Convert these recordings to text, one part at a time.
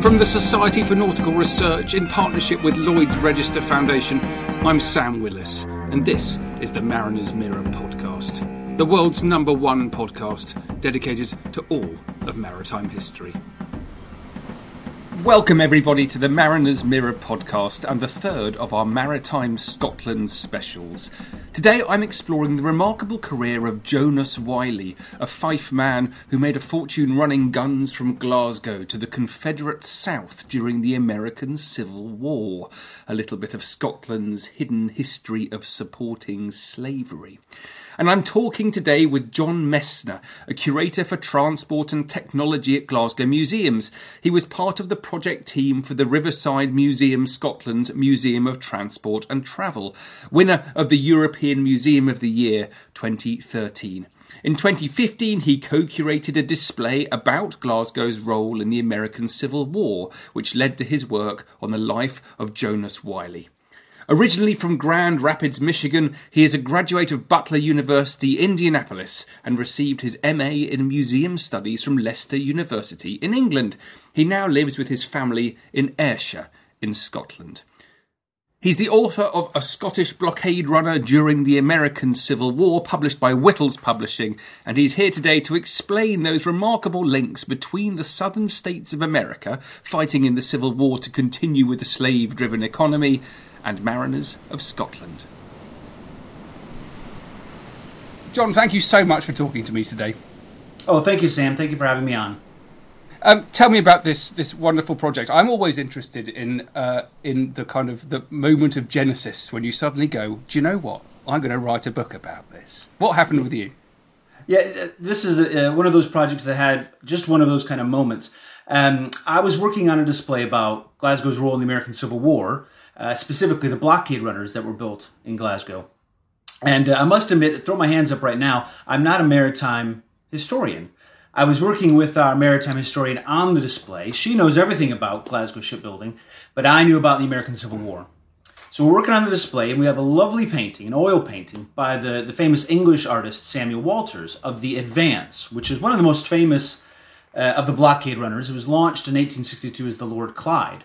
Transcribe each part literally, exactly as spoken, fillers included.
From the Society for Nautical Research, in partnership with Lloyd's Register Foundation, I'm Sam Willis, and this is the Mariner's Mirror podcast, the world's number one podcast dedicated to all of maritime history. Welcome, everybody, to the Mariner's Mirror podcast and the third of our Maritime Scotland specials. Today I'm exploring the remarkable career of Joannes Wyllie, a Fife man who made a fortune running guns from Glasgow to the Confederate South during the American Civil War. A little bit of Scotland's hidden history of supporting slavery. And I'm talking today with John Messner, a curator for transport and technology at Glasgow Museums. He was part of the project team for the Riverside Museum, Scotland's Museum of Transport and Travel, winner of the European Museum of the Year twenty thirteen. In twenty fifteen, he co-curated a display about Glasgow's role in the American Civil War, which led to his work on the life of Joannes Wyllie. Originally from Grand Rapids, Michigan, he is a graduate of Butler University, Indianapolis, and received his M A in Museum Studies from Leicester University in England. He now lives with his family in Ayrshire, in Scotland. He's the author of A Scottish Blockade Runner During the American Civil War, published by Whittles Publishing, and he's here today to explain those remarkable links between the southern states of America, fighting in the Civil War to continue with the slave-driven economy, and mariners of Scotland. John, thank you so much for talking to me today. Oh, thank you, Sam. Thank you for having me on. Um, tell me about this this wonderful project. I'm always interested in uh, in the kind of the moment of genesis when you suddenly go, do you know what? I'm going to write a book about this. What happened with you? Yeah, this is a, one of those projects that had just one of those kind of moments. Um, I was working on a display about Glasgow's role in the American Civil War, Uh, specifically the blockade runners that were built in Glasgow. And uh, I must admit, throw my hands up right now, I'm not a maritime historian. I was working with our maritime historian on the display. She knows everything about Glasgow shipbuilding, but I knew about the American Civil War. So we're working on the display, and we have a lovely painting, an oil painting, by the, the famous English artist Samuel Walters of the Advance, which is one of the most famous uh, of the blockade runners. It was launched in eighteen sixty-two as the Lord Clyde.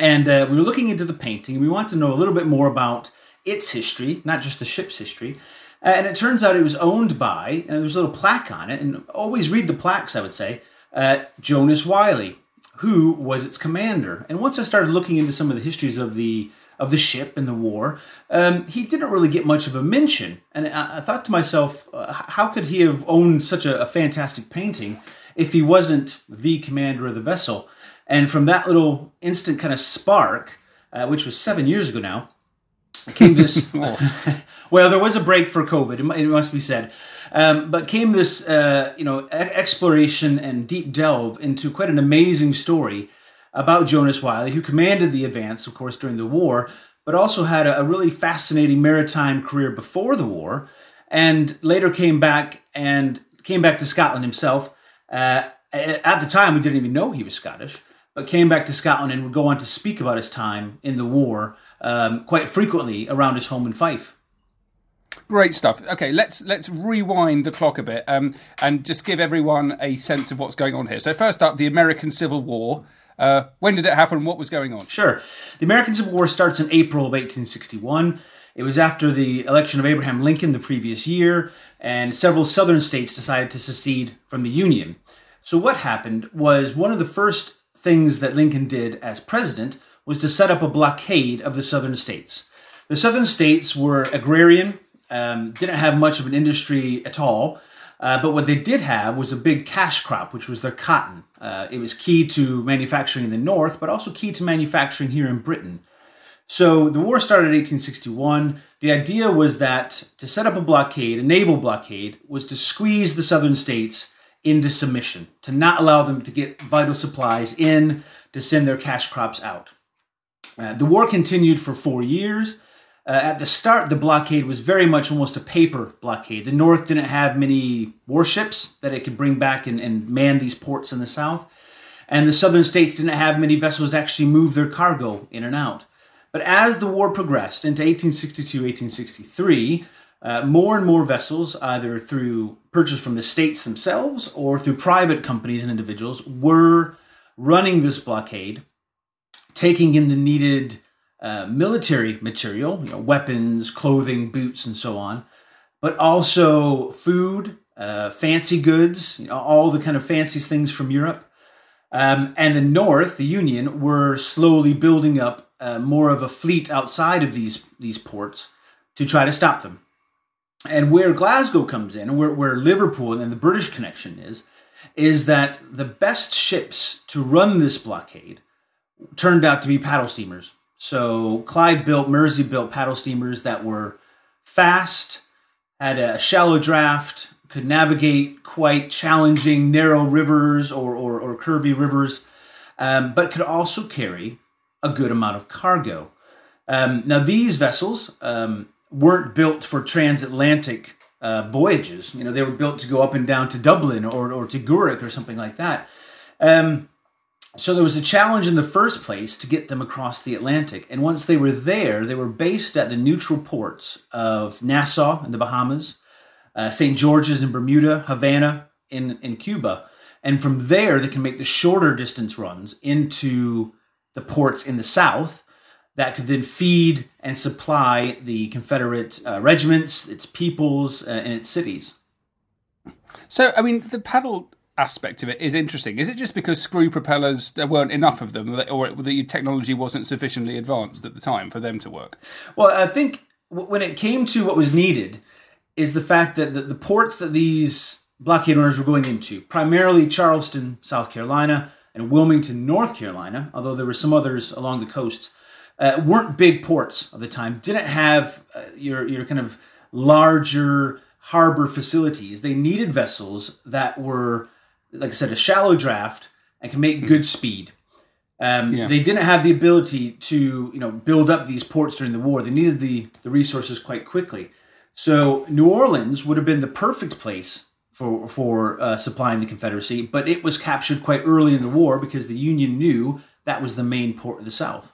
And uh, we were looking into the painting. We wanted to know a little bit more about its history, not just the ship's history. Uh, and it turns out it was owned by, and there was a little plaque on it, and always read the plaques, I would say, uh, Joannes Wyllie, who was its commander. And once I started looking into some of the histories of the of the ship and the war, um, he didn't really get much of a mention. And I, I thought to myself, uh, how could he have owned such a, a fantastic painting if he wasn't the commander of the vessel? And from that little instant kind of spark, uh, which was seven years ago now, came this, well, there was a break for COVID, it must be said, um, but came this, uh, you know, exploration and deep delve into quite an amazing story about Joannes Wyllie, who commanded the Advance, of course, during the war, but also had a, a really fascinating maritime career before the war, and later came back and came back to Scotland himself. Uh, at the time, we didn't even know he was Scottish, but came back to Scotland and would go on to speak about his time in the war um, quite frequently around his home in Fife. Great stuff. Okay, let's let's rewind the clock a bit um, and just give everyone a sense of what's going on here. So first up, the American Civil War. Uh, when did it happen? What was going on? Sure. The American Civil War starts in April of eighteen sixty-one. It was after the election of Abraham Lincoln the previous year, and several southern states decided to secede from the Union. So what happened was one of the first things that Lincoln did as president was to set up a blockade of the southern states. The southern states were agrarian, um, didn't have much of an industry at all, uh, but what they did have was a big cash crop, which was their cotton. Uh, it was key to manufacturing in the north, but also key to manufacturing here in Britain. So the war started in eighteen sixty-one. The idea was that to set up a blockade, a naval blockade, was to squeeze the southern states into submission, to not allow them to get vital supplies in, to send their cash crops out. Uh, the war continued for four years. Uh, at the start, the blockade was very much almost a paper blockade. The North didn't have many warships that it could bring back and, and man these ports in the South. And the Southern states didn't have many vessels to actually move their cargo in and out. But as the war progressed into eighteen sixty-two, eighteen sixty-three, uh, more and more vessels, either through purchase from the states themselves or through private companies and individuals, were running this blockade, taking in the needed uh, military material, you know, weapons, clothing, boots, and so on, but also food, uh, fancy goods, you know, all the kind of fancy things from Europe. Um, and the North, the Union, were slowly building up uh, more of a fleet outside of these these ports to try to stop them. And where Glasgow comes in, where, where Liverpool and the British connection is, is that the best ships to run this blockade turned out to be paddle steamers. So Clyde built, Mersey built paddle steamers that were fast, had a shallow draft, could navigate quite challenging, narrow rivers or, or, or curvy rivers, um, but could also carry a good amount of cargo. Um, now, these vessels um, weren't built for transatlantic uh, voyages. You know, they were built to go up and down to Dublin or, or to Zurich or something like that. Um, so there was a challenge in the first place to get them across the Atlantic. And once they were there, they were based at the neutral ports of Nassau in the Bahamas, Uh, Saint George's in Bermuda, Havana in, in Cuba. And from there, they can make the shorter distance runs into the ports in the South that could then feed and supply the Confederate uh, regiments, its peoples, uh, and its cities. So, I mean, the paddle aspect of it is interesting. Is it just because screw propellers, there weren't enough of them, or the technology wasn't sufficiently advanced at the time for them to work? Well, I think w- when it came to what was needed, is the fact that the ports that these blockade runners were going into, primarily Charleston, South Carolina, and Wilmington, North Carolina, although there were some others along the coasts, uh, weren't big ports of the time, didn't have uh, your, your kind of larger harbor facilities. They needed vessels that were, like I said, a shallow draft and can make good speed. Um, yeah. They didn't have the ability to, you know, build up these ports during the war. They needed the, the resources quite quickly. So New Orleans would have been the perfect place for for uh, supplying the Confederacy, but it was captured quite early in the war because the Union knew that was the main port of the South.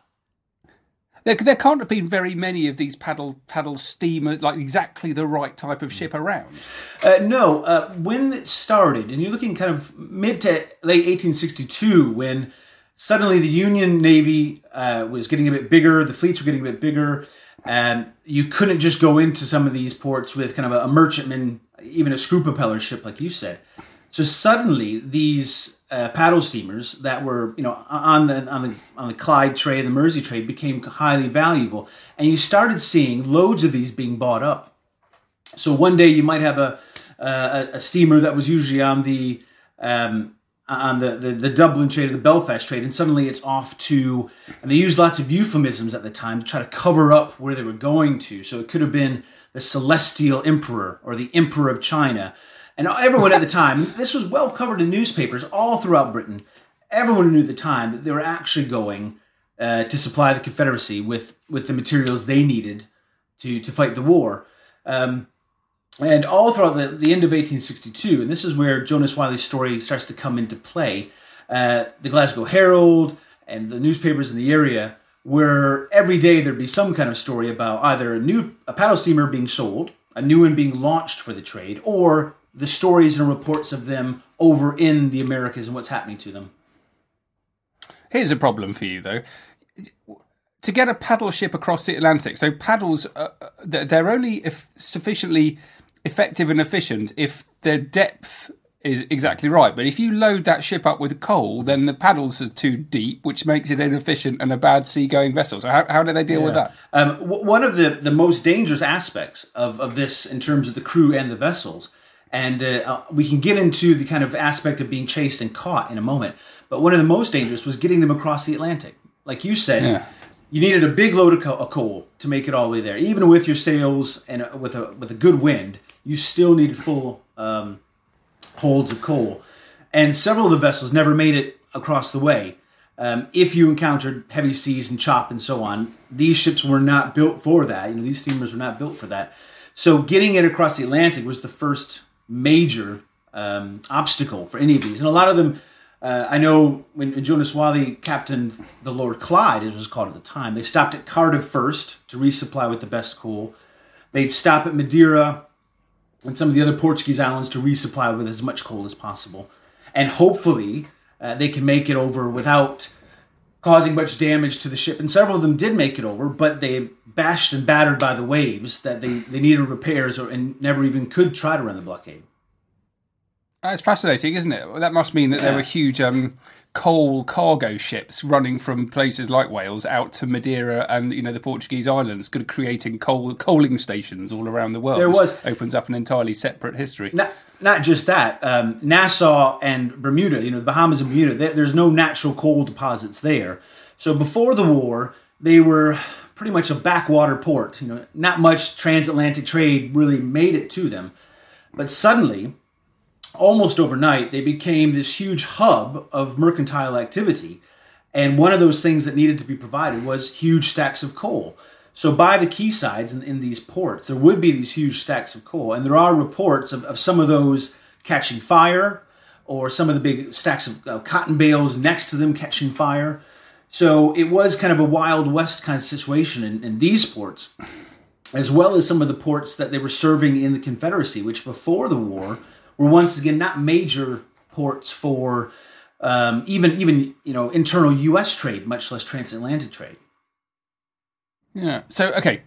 There, there can't have been very many of these paddle paddle steamer, like exactly the right type of ship around. Uh, no, uh, when it started, and you're looking kind of mid to late eighteen sixty-two, when suddenly the Union Navy uh, was getting a bit bigger, the fleets were getting a bit bigger. Um, you couldn't just go into some of these ports with kind of a, a merchantman, even a screw propeller ship, like you said. So suddenly, these uh, paddle steamers that were, you know, on the on the on the Clyde trade, the Mersey trade, became highly valuable, and you started seeing loads of these being bought up. So one day you might have a a, a steamer that was usually on the um, on the, the, the Dublin trade or the Belfast trade, and suddenly it's off to, and they used lots of euphemisms at the time to try to cover up where they were going to. So it could have been the Celestial Emperor or the Emperor of China. And everyone at the time, this was well covered in newspapers all throughout Britain. Everyone knew at the time that they were actually going uh, to supply the Confederacy with, with the materials they needed to, to fight the war. Um, And all throughout the, the end of eighteen sixty-two, and this is where Joannes Wyllie's story starts to come into play, uh, the Glasgow Herald and the newspapers in the area, where every day there'd be some kind of story about either a new a paddle steamer being sold, a new one being launched for the trade, or the stories and reports of them over in the Americas and what's happening to them. Here's a problem for you, though. To get a paddle ship across the Atlantic, so paddles, uh, they're only if sufficiently effective and efficient if their depth is exactly right. But if you load that ship up with coal, then the paddles are too deep, which makes it inefficient and a bad seagoing vessel. So how, how do they deal yeah. with that? Um, w- one of the, the most dangerous aspects of, of this in terms of the crew and the vessels, and uh, we can get into the kind of aspect of being chased and caught in a moment, but one of the most dangerous was getting them across the Atlantic. Like you said, yeah. you needed a big load of, co- of coal to make it all the way there. Even with your sails and with a with a good wind, you still needed full um, holds of coal. And several of the vessels never made it across the way. Um, if you encountered heavy seas and chop and so on, these ships were not built for that. You know, these steamers were not built for that. So getting it across the Atlantic was the first major um, obstacle for any of these. And a lot of them, uh, I know when Joannes Wyllie captained the Lord Clyde, as it was called at the time, they stopped at Cardiff first to resupply with the best coal. They'd stop at Madeira and some of the other Portuguese islands to resupply with as much coal as possible. And hopefully... Uh, they can make it over without causing much damage to the ship. And several of them did make it over, but they bashed and battered by the waves that they, they needed repairs or and never even could try to run the blockade. That's fascinating, isn't it? That must mean that yeah. there were huge um, coal cargo ships running from places like Wales out to Madeira and you know the Portuguese islands, good creating coal coaling stations all around the world. There was opens up an entirely separate history. Not, not just that, um, Nassau and Bermuda, you know the Bahamas and Bermuda. There, there's no natural coal deposits there, so before the war they were pretty much a backwater port. You know, not much transatlantic trade really made it to them, but suddenly. Almost overnight, they became this huge hub of mercantile activity. And one of those things that needed to be provided was huge stacks of coal. So by the quaysides in, in these ports, there would be these huge stacks of coal. And there are reports of, of some of those catching fire or some of the big stacks of uh, cotton bales next to them catching fire. So it was kind of a Wild West kind of situation in, in these ports, as well as some of the ports that they were serving in the Confederacy, which before the war... were once again not major ports for um, even even you know internal U S trade, much less transatlantic trade. Yeah. So okay,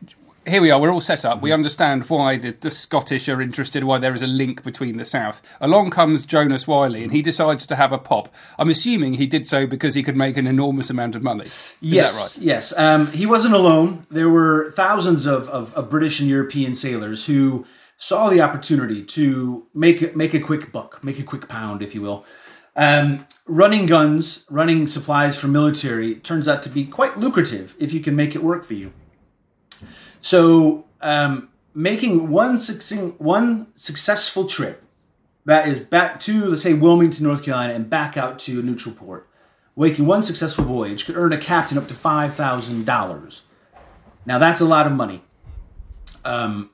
here we are. We're all set up. We understand why the, the Scottish are interested. Why there is a link between the South. Along comes Joannes Wyllie, and he decides to have a pop. I'm assuming he did so because he could make an enormous amount of money. Is yes. That right? Yes. Um, he wasn't alone. There were thousands of, of, of British and European sailors who. Saw the opportunity to make make a quick buck, make a quick pound, if you will. Um, running guns, running supplies for military turns out to be quite lucrative if you can make it work for you. So um, making one succinct, one successful trip, that is back to, let's say, Wilmington, North Carolina, and back out to a neutral port, making one successful voyage could earn a captain up to five thousand dollars. Now, that's a lot of money. Um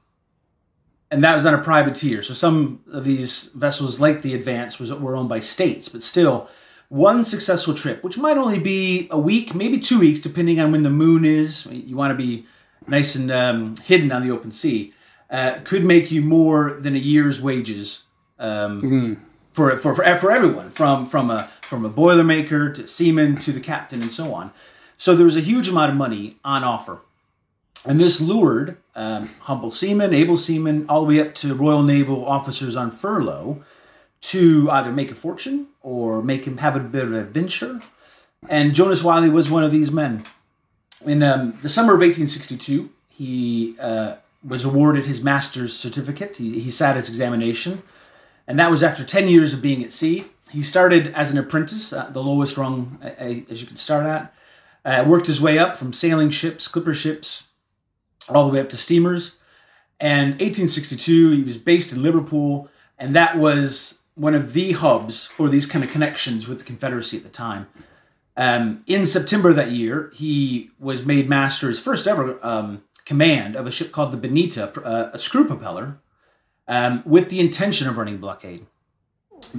And that was on a privateer. So some of these vessels, like the Advance, was, were owned by states. But still, one successful trip, which might only be a week, maybe two weeks, depending on when the moon is. You want to be nice and um, hidden on the open sea. Uh, could make you more than a year's wages um, mm-hmm. for, for for for everyone, from from a from a boilermaker to seaman to the captain and so on. So there was a huge amount of money on offer. And this lured um, humble seamen, able seamen, all the way up to Royal Naval officers on furlough to either make a fortune or make him have a bit of an adventure. And Joannes Wyllie was one of these men. In um, the summer of eighteen sixty-two, he uh, was awarded his master's certificate. He, he sat his examination. And that was after ten years of being at sea. He started as an apprentice, uh, the lowest rung uh, as you could start at. Uh, worked his way up from sailing ships, clipper ships, all the way up to steamers. And eighteen sixty-two, he was based in Liverpool, and that was one of the hubs for these kind of connections with the Confederacy at the time. Um, in September that year, he was made master, his first ever um, command of a ship called the Bonita, uh, a screw propeller, um, with the intention of running blockade.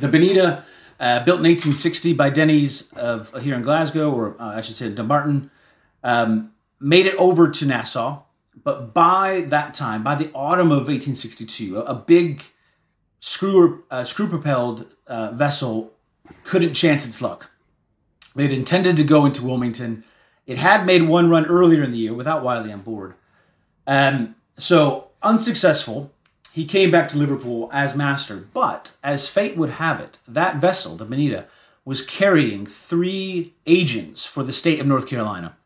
The Bonita, uh, built in eighteen sixty by Denny's of uh, here in Glasgow, or uh, I should say Dumbarton, um, made it over to Nassau. But by that time, by the autumn of eighteen sixty-two, a big screw uh, screw-propelled uh, vessel couldn't chance its luck. They'd intended to go into Wilmington. It had made one run earlier in the year without Wyllie on board. Um, so unsuccessful, he came back to Liverpool as master. But as fate would have it, that vessel, the Bonita, was carrying three agents for the state of North Carolina.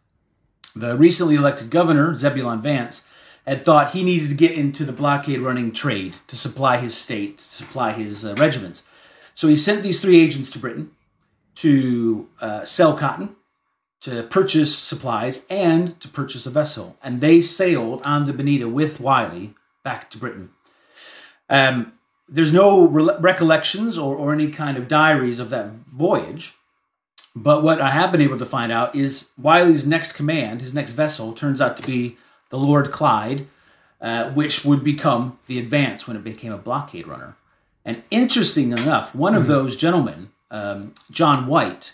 The recently elected governor, Zebulon Vance, had thought he needed to get into the blockade-running trade to supply his state, to supply his uh, regiments. So he sent these three agents to Britain to uh, sell cotton, to purchase supplies, and to purchase a vessel. And they sailed on the Bonita with Wyllie back to Britain. Um, there's no re- recollections or, or any kind of diaries of that voyage, But what I have been able to find out is Wyllie's next command, his next vessel, turns out to be the Lord Clyde, uh, which would become the Advance when it became a blockade runner. And interesting enough, one mm-hmm. of those gentlemen, um, John White,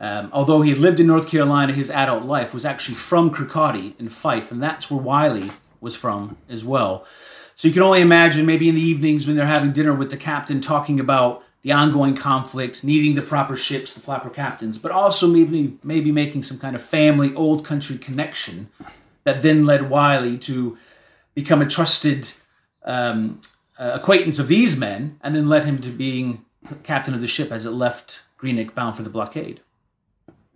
um, although he lived in North Carolina his adult life, was actually from Kirkcaldy in Fife, and that's where Wyllie was from as well. So you can only imagine maybe in the evenings when they're having dinner with the captain talking about the ongoing conflict, needing the proper ships, the proper captains, but also maybe maybe making some kind of family, old country connection that then led Wyllie to become a trusted um, uh, acquaintance of these men, and then led him to being captain of the ship as it left Greenock bound for the blockade.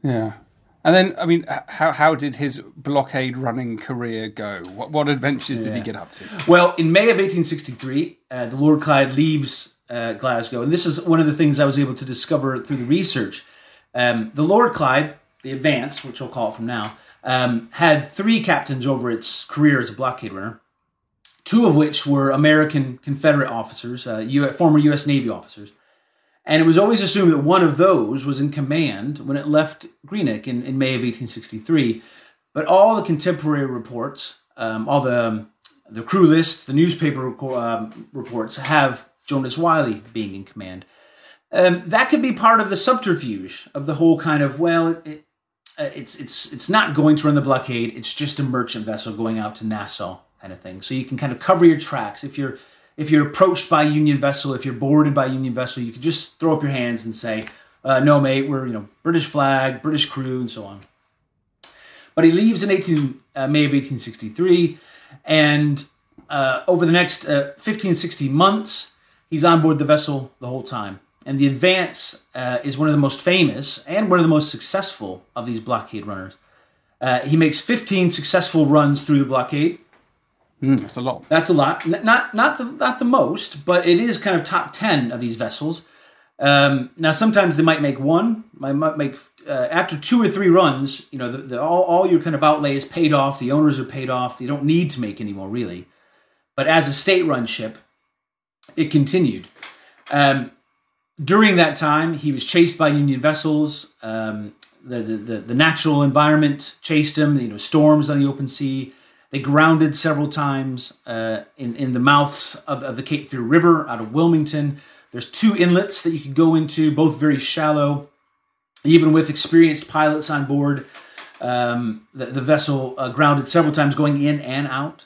Yeah. And then, I mean, how how did his blockade running career go? What what adventures yeah. did he get up to? Well, in May of eighteen sixty-three, uh, the Lord Clyde leaves uh, Glasgow. And this is one of the things I was able to discover through the research. Um, the Lord Clyde, the Advance, which we'll call it from now, um, had three captains over its career as a blockade runner, two of which were American Confederate officers, uh, U- former U S Navy officers. And it was always assumed that one of those was in command when it left Greenock in, in May of eighteen sixty-three. But all the contemporary reports, um, all the um, the crew lists, the newspaper reco- um, reports have Joannes Wyllie being in command. Um, that could be part of the subterfuge of the whole kind of, well, it, uh, it's it's it's not going to run the blockade. It's just a merchant vessel going out to Nassau kind of thing. So you can kind of cover your tracks if you're... If you're approached by a Union vessel, if you're boarded by a Union vessel, you can just throw up your hands and say, uh, no, mate, we're, you know, British flag, British crew, and so on. But he leaves in eighteen, uh, May of eighteen sixty-three, and uh, over the next uh, fifteen, sixteen months, he's on board the vessel the whole time. And the Advance uh, is one of the most famous and one of the most successful of these blockade runners. Uh, he makes fifteen successful runs through the blockade. Mm, that's a lot. That's a lot. Not not the not the most, but it is kind of top ten of these vessels. Um, now, sometimes they might make one. Might make uh, after two or three runs. You know, the, the, all all your kind of outlay is paid off. The owners are paid off. You don't need to make any more really. But as a state-run ship, it continued. Um, during that time, he was chased by Union vessels. Um, the, the the the natural environment chased him. You know, storms on the open sea. They grounded several times uh, in, in the mouths of, of the Cape Fear River out of Wilmington. There's two inlets that you could go into, both very shallow. Even with experienced pilots on board, um, the, the vessel uh, grounded several times going in and out.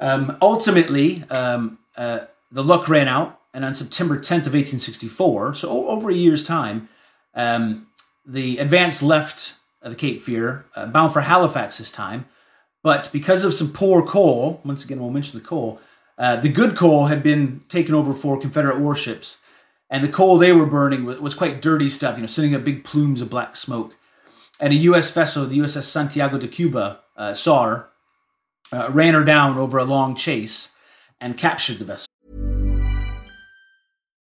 Um, ultimately, um, uh, the luck ran out, and on September tenth of eighteen sixty-four, so over a year's time, um, the Advance left uh, the Cape Fear, uh, bound for Halifax this time. But because of some poor coal, once again we'll mention the coal, uh, the good coal had been taken over for Confederate warships. And the coal they were burning was, was quite dirty stuff, you know, sending up big plumes of black smoke. And a U S vessel, the U S S Santiago de Cuba, uh, saw her, uh, ran her down over a long chase, and captured the vessel.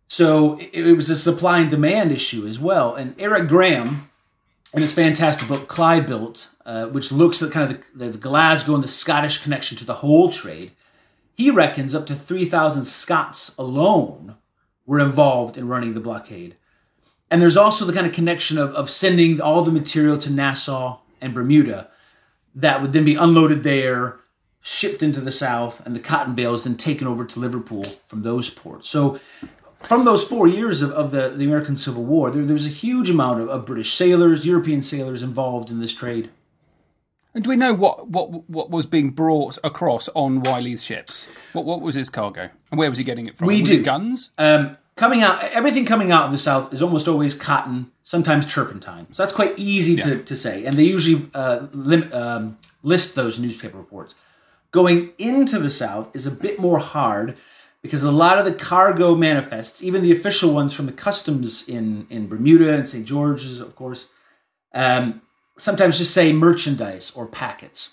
So it, it was a supply and demand issue as well. And Eric Graham, in his fantastic book, Clyde Built, uh, which looks at kind of the, the Glasgow and the Scottish connection to the whole trade, he reckons up to three thousand Scots alone were involved in running the blockade. And there's also the kind of connection of, of sending all the material to Nassau and Bermuda that would then be unloaded there, shipped into the South, and the cotton bales then taken over to Liverpool from those ports. So from those four years of, of the, the American Civil War, there, there was a huge amount of, of British sailors, European sailors involved in this trade. And do we know what, what, what was being brought across on Wyllie's ships? What what was his cargo? And where was he getting it from? We was do. It guns? Um, coming out, everything coming out of the South is almost always cotton, sometimes turpentine. So that's quite easy yeah. to, to say. And they usually uh, lim, um, list those newspaper reports. Going into the South is a bit more hard, because a lot of the cargo manifests, even the official ones from the customs in, in Bermuda and Saint George's, of course, um, sometimes just say merchandise or packets.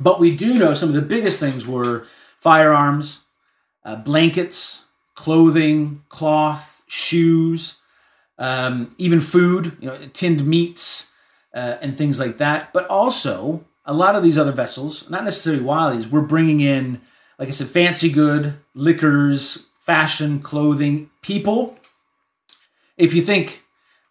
But we do know some of the biggest things were firearms, uh, blankets, clothing, cloth, shoes, um, even food, you know, tinned meats, uh, and things like that. But also, a lot of these other vessels, not necessarily Wyllie's, were bringing in, like I said, fancy good, liquors, fashion, clothing, people. If you think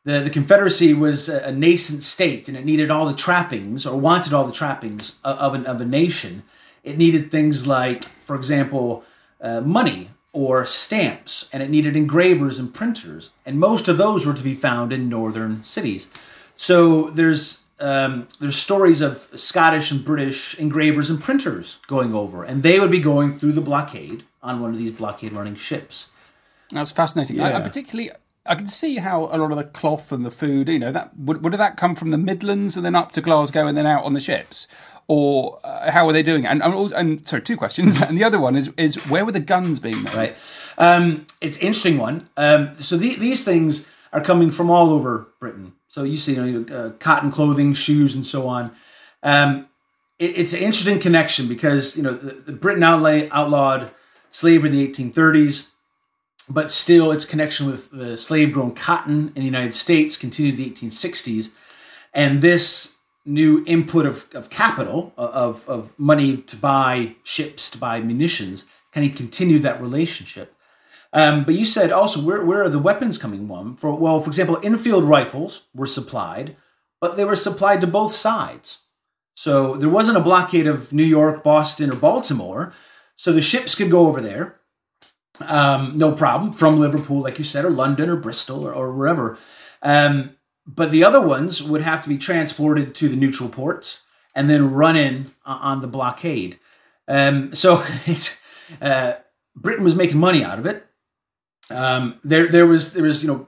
the, the Confederacy was a, a nascent state and it needed all the trappings, or wanted all the trappings of, of, an, of a nation, it needed things like, for example, uh, money or stamps, and it needed engravers and printers. And most of those were to be found in northern cities. So there's Um, there's stories of Scottish and British engravers and printers going over, and they would be going through the blockade on one of these blockade-running ships. That's fascinating. Yeah. I, I particularly, I can see how a lot of the cloth and the food, you know, that would, would that come from the Midlands and then up to Glasgow and then out on the ships? Or uh, how are they doing? And, and, and sorry, two questions. And the other one is, is where were the guns being made? Right. Um, it's an interesting one. Um, so the, these things are coming from all over Britain. So you see, you know, uh, cotton clothing, shoes, and so on. Um, it, it's an interesting connection because, you know, the, the Britain outlay, outlawed slavery in the eighteen thirties, but still its connection with the slave-grown cotton in the United States continued in the eighteen sixties. And this new input of, of capital, of, of money to buy ships, to buy munitions, kind of continued that relationship. Um, but you said also, where where are the weapons coming from? For, well, for example, Enfield rifles were supplied, but they were supplied to both sides. So there wasn't a blockade of New York, Boston, or Baltimore. So the ships could go over there, um, no problem, from Liverpool, like you said, or London, or Bristol, or, or wherever. Um, but the other ones would have to be transported to the neutral ports and then run in on the blockade. Um, so it's, uh, Britain was making money out of it. Um, there, there was, there was, you know,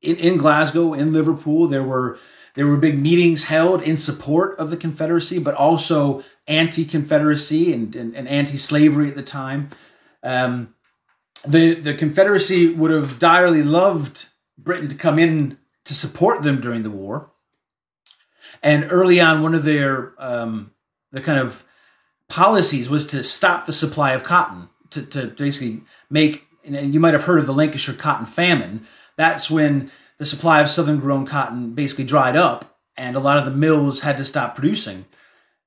in, in Glasgow, in Liverpool, there were, there were big meetings held in support of the Confederacy, but also anti-Confederacy and, and, and anti-slavery at the time. Um, the, the Confederacy would have direly loved Britain to come in to support them during the war. And early on, one of their, um, the kind of policies was to stop the supply of cotton, to, to basically make, and you might have heard of the Lancashire Cotton Famine. That's when the supply of southern grown cotton basically dried up and a lot of the mills had to stop producing.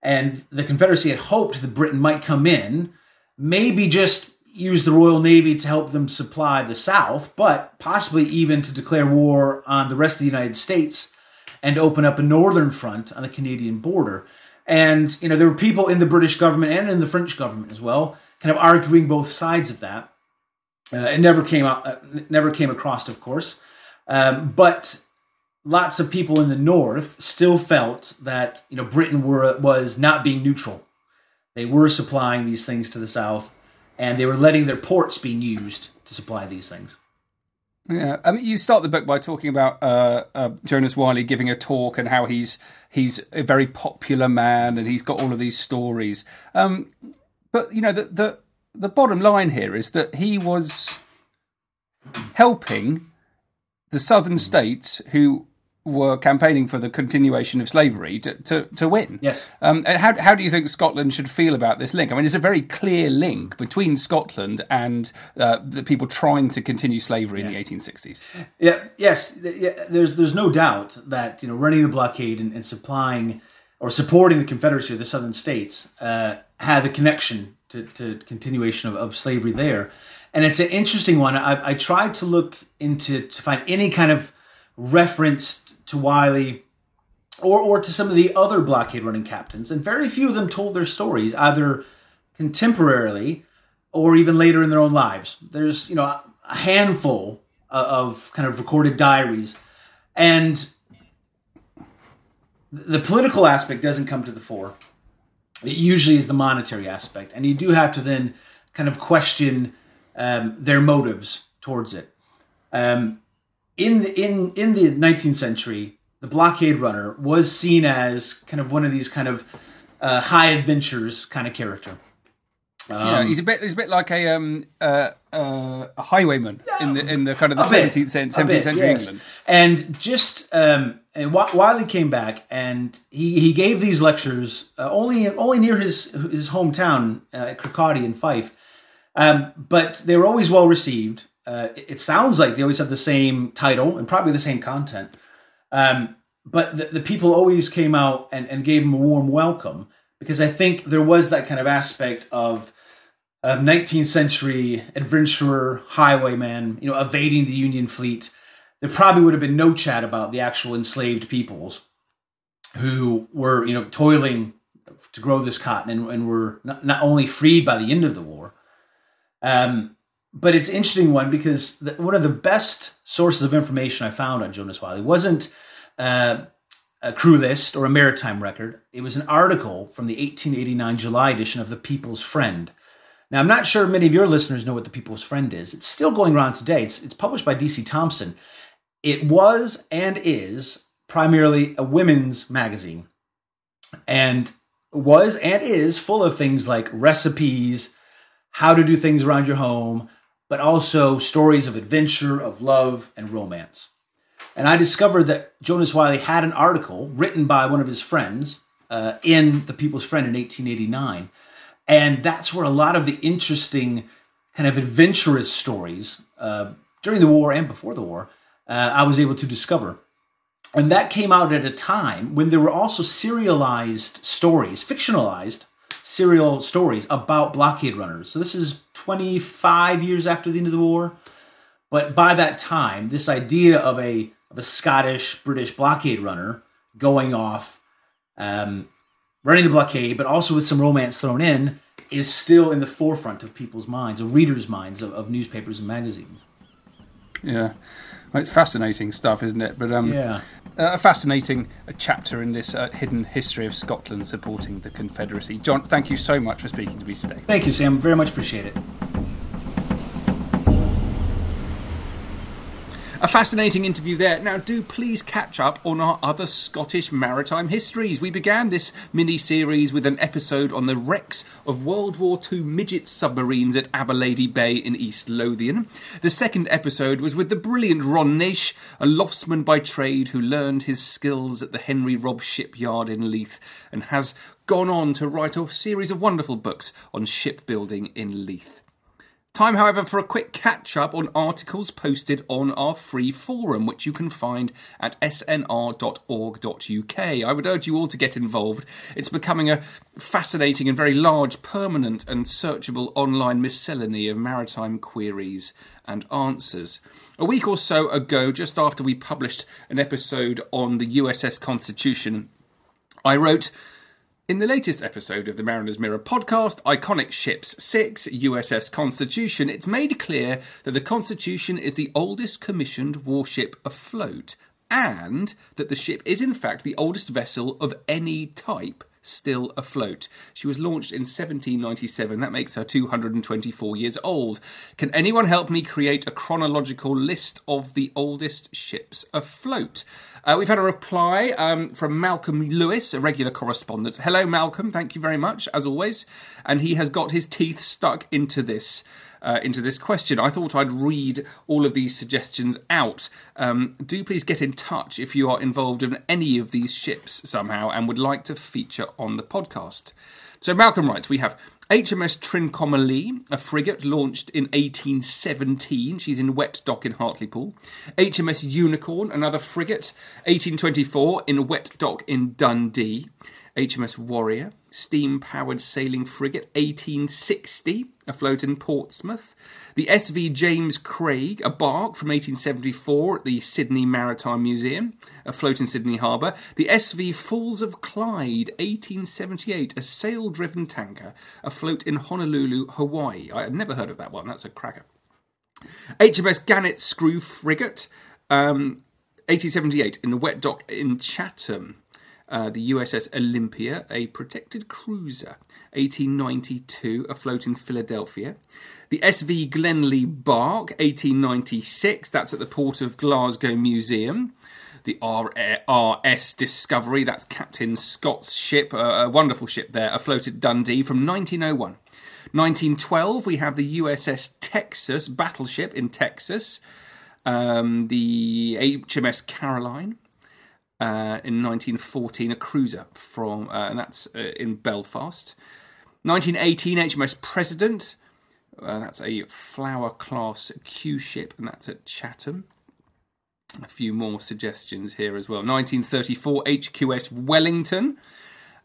And the Confederacy had hoped that Britain might come in, maybe just use the Royal Navy to help them supply the South, but possibly even to declare war on the rest of the United States and open up a northern front on the Canadian border. And, you know, there were people in the British government and in the French government as well, kind of arguing both sides of that. Uh, it never came out, uh, never came across, of course. Um, but lots of people in the North still felt that, you know, Britain were, was not being neutral. They were supplying these things to the South, and they were letting their ports be used to supply these things. Yeah, I mean, you start the book by talking about uh, uh, Joannes Wyllie giving a talk and how he's he's a very popular man and he's got all of these stories. Um, but you know, the, the the bottom line here is that he was helping the southern states who were campaigning for the continuation of slavery to to, to win. Yes. Um, and how how do you think Scotland should feel about this link? I mean, it's a very clear link between Scotland and uh, the people trying to continue slavery yeah. in the eighteen sixties. Yeah. Yes. Yeah. There's there's no doubt that, you know, running the blockade and, and supplying or supporting the Confederacy or the Southern states uh, have a connection to, to continuation of, of slavery there, and it's an interesting one. I, I tried to look into to find any kind of reference to Wyllie or or to some of the other blockade running captains, and very few of them told their stories, either contemporarily or even later in their own lives. There's, you know, a handful of kind of recorded diaries, and the political aspect doesn't come to the fore. It usually is the monetary aspect, and you do have to then kind of question um, their motives towards it. Um, In the, in, in the nineteenth century, the blockade runner was seen as kind of one of these kind of uh, high adventures kind of character. Um, yeah, he's a bit he's a bit like a um uh, uh, a highwayman in the in the kind of the seventeenth seventeenth century yes. England. And just um and Wyllie came back and he, he gave these lectures uh, only only near his his hometown uh, at Kirkcaldy in Fife, um, but they were always well received. Uh, it sounds like they always have the same title and probably the same content. Um, but the, the people always came out and, and gave him a warm welcome, because I think there was that kind of aspect of a nineteenth century adventurer, highwayman, you know, evading the Union fleet. There probably would have been no chat about the actual enslaved peoples who were, you know, toiling to grow this cotton and, and were not, not only freed by the end of the war. Um, But it's an interesting one, because the, one of the best sources of information I found on Joannes Wyllie wasn't uh, a crew list or a maritime record. It was an article from the eighteen eighty-nine July edition of The People's Friend. Now, I'm not sure many of your listeners know what The People's Friend is. It's still going around today. It's, it's published by D C Thomson. It was and is primarily a women's magazine, and was and is full of things like recipes, how to do things around your home, but also stories of adventure, of love, and romance. And I discovered that Joannes Wyllie had an article written by one of his friends uh, in The People's Friend in eighteen eighty-nine. And that's where a lot of the interesting kind of adventurous stories uh, during the war and before the war, uh, I was able to discover. And that came out at a time when there were also serialized stories, fictionalized serial stories about blockade runners. So this is twenty-five years after the end of the war. But by that time, this idea of a of a Scottish British blockade runner going off, um, running the blockade, but also with some romance thrown in, is still in the forefront of people's minds, of readers' minds, of, of newspapers and magazines. Yeah. Well, it's fascinating stuff, isn't it? But um, yeah. Uh, a fascinating uh, chapter in this uh, hidden history of Scotland supporting the Confederacy. John, thank you so much for speaking to me today. Thank you, Sam. Very much appreciate it. A fascinating interview there. Now, do please catch up on our other Scottish maritime histories. We began this mini-series with an episode on the wrecks of World War Two midget submarines at Aberlady Bay in East Lothian. The second episode was with the brilliant Ron Nash, a loftsman by trade who learned his skills at the Henry Robb shipyard in Leith and has gone on to write a series of wonderful books on shipbuilding in Leith. Time, however, for a quick catch-up on articles posted on our free forum, which you can find at s n r dot org dot u k. I would urge you all to get involved. It's becoming a fascinating and very large, permanent and searchable online miscellany of maritime queries and answers. A week or so ago, just after we published an episode on the U S S Constitution, I wrote, "In the latest episode of the Mariner's Mirror podcast, Iconic Ships six, U S S Constitution, it's made clear that the Constitution is the oldest commissioned warship afloat, and that the ship is in fact the oldest vessel of any type still afloat. She was launched in seventeen ninety-seven. That makes her two hundred twenty-four years old. Can anyone help me create a chronological list of the oldest ships afloat?" Uh, we've had a reply um, from Malcolm Lewis, a regular correspondent. Hello, Malcolm. Thank you very much, as always. And he has got his teeth stuck into this uh, into this question. I thought I'd read all of these suggestions out. Um, do please get in touch if you are involved in any of these ships somehow and would like to feature on the podcast. So Malcolm writes, we have H M S Trincomalee, a frigate launched in eighteen seventeen. She's in wet dock in Hartlepool. H M S Unicorn, another frigate, eighteen twenty-four, in wet dock in Dundee. H M S Warrior, steam-powered sailing frigate, eighteen sixty, afloat in Portsmouth. The S V James Craig, a barque from eighteen seventy-four at the Sydney Maritime Museum, afloat in Sydney Harbour. The S V Falls of Clyde, eighteen seventy-eight, a sail-driven tanker, afloat in Honolulu, Hawaii. I had never heard of that one. That's a cracker. H M S Gannet Screw Frigate, um, eighteen seventy-eight, in a wet dock in Chatham. Uh, the U S S Olympia, a protected cruiser, eighteen ninety-two, afloat in Philadelphia. The S V Glenlee barque, eighteen ninety-six, that's at the Port of Glasgow Museum. The R S Discovery, that's Captain Scott's ship, uh, a wonderful ship there, afloat at Dundee from nineteen oh one. nineteen twelve, we have the U S S Texas battleship in Texas, um, the H M S Caroline. Uh, in nineteen fourteen, a cruiser from, uh, and that's uh, in Belfast. nineteen eighteen, H M S President, uh, that's a Flower-class Q ship, and that's at Chatham. A few more suggestions here as well. nineteen thirty-four, H Q S Wellington.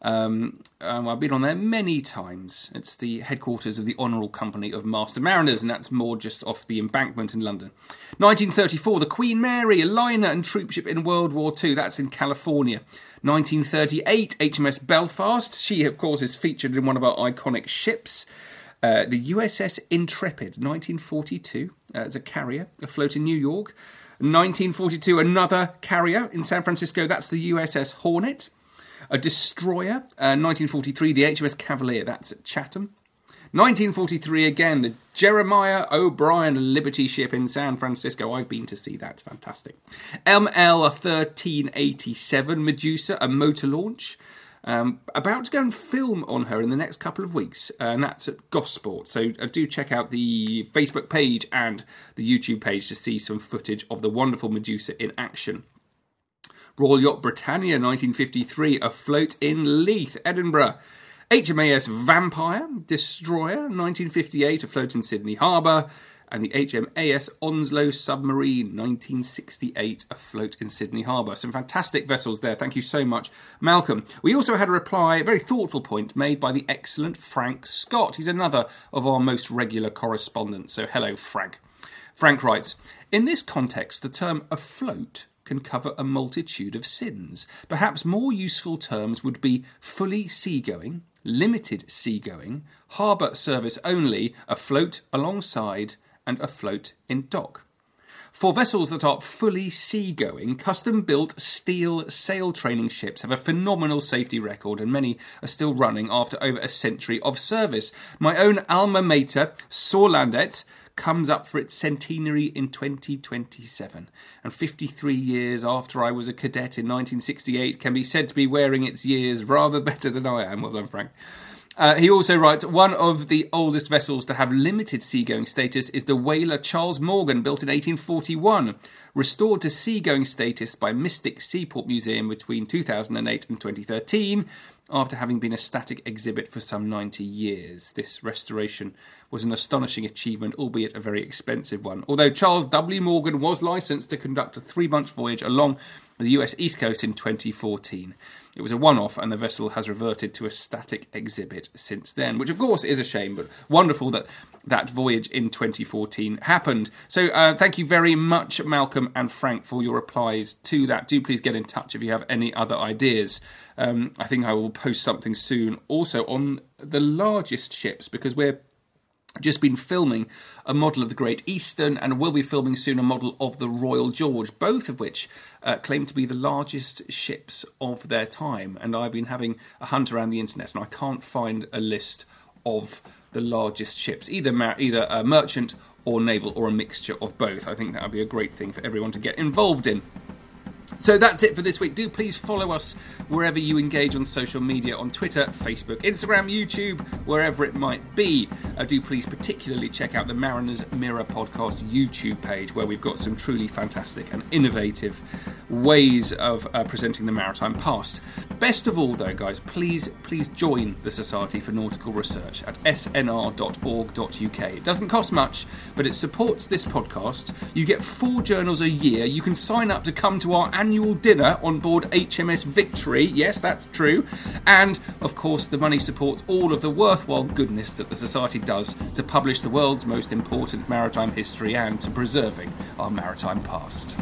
Um, um, I've been on there many times. It's the headquarters of the Honourable Company of Master Mariners, and that's more just off the embankment in London. nineteen thirty-four, the Queen Mary, a liner and troopship in World War Two. That's in California. nineteen thirty-eight, H M S Belfast. She, of course, is featured in one of our iconic ships. Uh, the U S S Intrepid, nineteen forty-two. Uh, it's a carrier afloat in New York. nineteen forty-two, another carrier in San Francisco. That's the U S S Hornet. A destroyer, uh, nineteen forty-three, the H M S Cavalier, that's at Chatham. nineteen forty-three again, the Jeremiah O'Brien Liberty ship in San Francisco. I've been to see that, it's fantastic. M L thirteen eighty-seven, Medusa, a motor launch. Um, about to go and film on her in the next couple of weeks, uh, and that's at Gosport. So uh, do check out the Facebook page and the YouTube page to see some footage of the wonderful Medusa in action. Royal Yacht Britannia, nineteen fifty-three, afloat in Leith, Edinburgh. H M A S Vampire, destroyer, nineteen fifty-eight, afloat in Sydney Harbour. And the H M A S Onslow submarine, nineteen sixty-eight, afloat in Sydney Harbour. Some fantastic vessels there. Thank you so much, Malcolm. We also had a reply, a very thoughtful point, made by the excellent Frank Scott. He's another of our most regular correspondents. So hello, Frank. Frank writes, in this context, the term afloat can cover a multitude of sins. Perhaps more useful terms would be fully seagoing, limited seagoing, harbour service only, afloat alongside, and afloat in dock. For vessels that are fully seagoing, custom-built steel sail training ships have a phenomenal safety record, and many are still running after over a century of service. My own alma mater, Saarlandet, comes up for its centenary in twenty twenty-seven, and fifty-three years after I was a cadet in nineteen sixty-eight can be said to be wearing its years rather better than I am. Well done, Frank. Uh, he also writes, one of the oldest vessels to have limited seagoing status is the whaler Charles Morgan, built in eighteen forty-one, restored to seagoing status by Mystic Seaport Museum between two thousand eight and twenty thirteen, after having been a static exhibit for some ninety years. This restoration was an astonishing achievement, albeit a very expensive one. Although Charles W. Morgan was licensed to conduct a three-month voyage along the U S East Coast in twenty fourteen. It was a one-off, and the vessel has reverted to a static exhibit since then, which of course is a shame, but wonderful that that voyage in twenty fourteen happened. So uh, thank you very much, Malcolm and Frank, for your replies to that. Do please get in touch if you have any other ideas. Um, I think I will post something soon also on the largest ships, because we're just been filming a model of the Great Eastern, and will be filming soon a model of the Royal George, both of which uh, claim to be the largest ships of their time. And I've been having a hunt around the internet, and I can't find a list of the largest ships, either mar- either a merchant or naval or a mixture of both. I think that would be a great thing for everyone to get involved in. So that's it for this week. Do please follow us wherever you engage on social media, on Twitter, Facebook, Instagram, YouTube, wherever it might be. Uh, do please particularly check out the Mariners Mirror Podcast YouTube page, where we've got some truly fantastic and innovative ways of uh, presenting the maritime past. Best of all, though, guys, please, please join the Society for Nautical Research at s n r dot org dot u k. It doesn't cost much, but it supports this podcast. You get four journals a year. You can sign up to come to our annual dinner on board H M S Victory. Yes, that's true. And, of course, the money supports all of the worthwhile goodness that the Society does to publish the world's most important maritime history and to preserving our maritime past.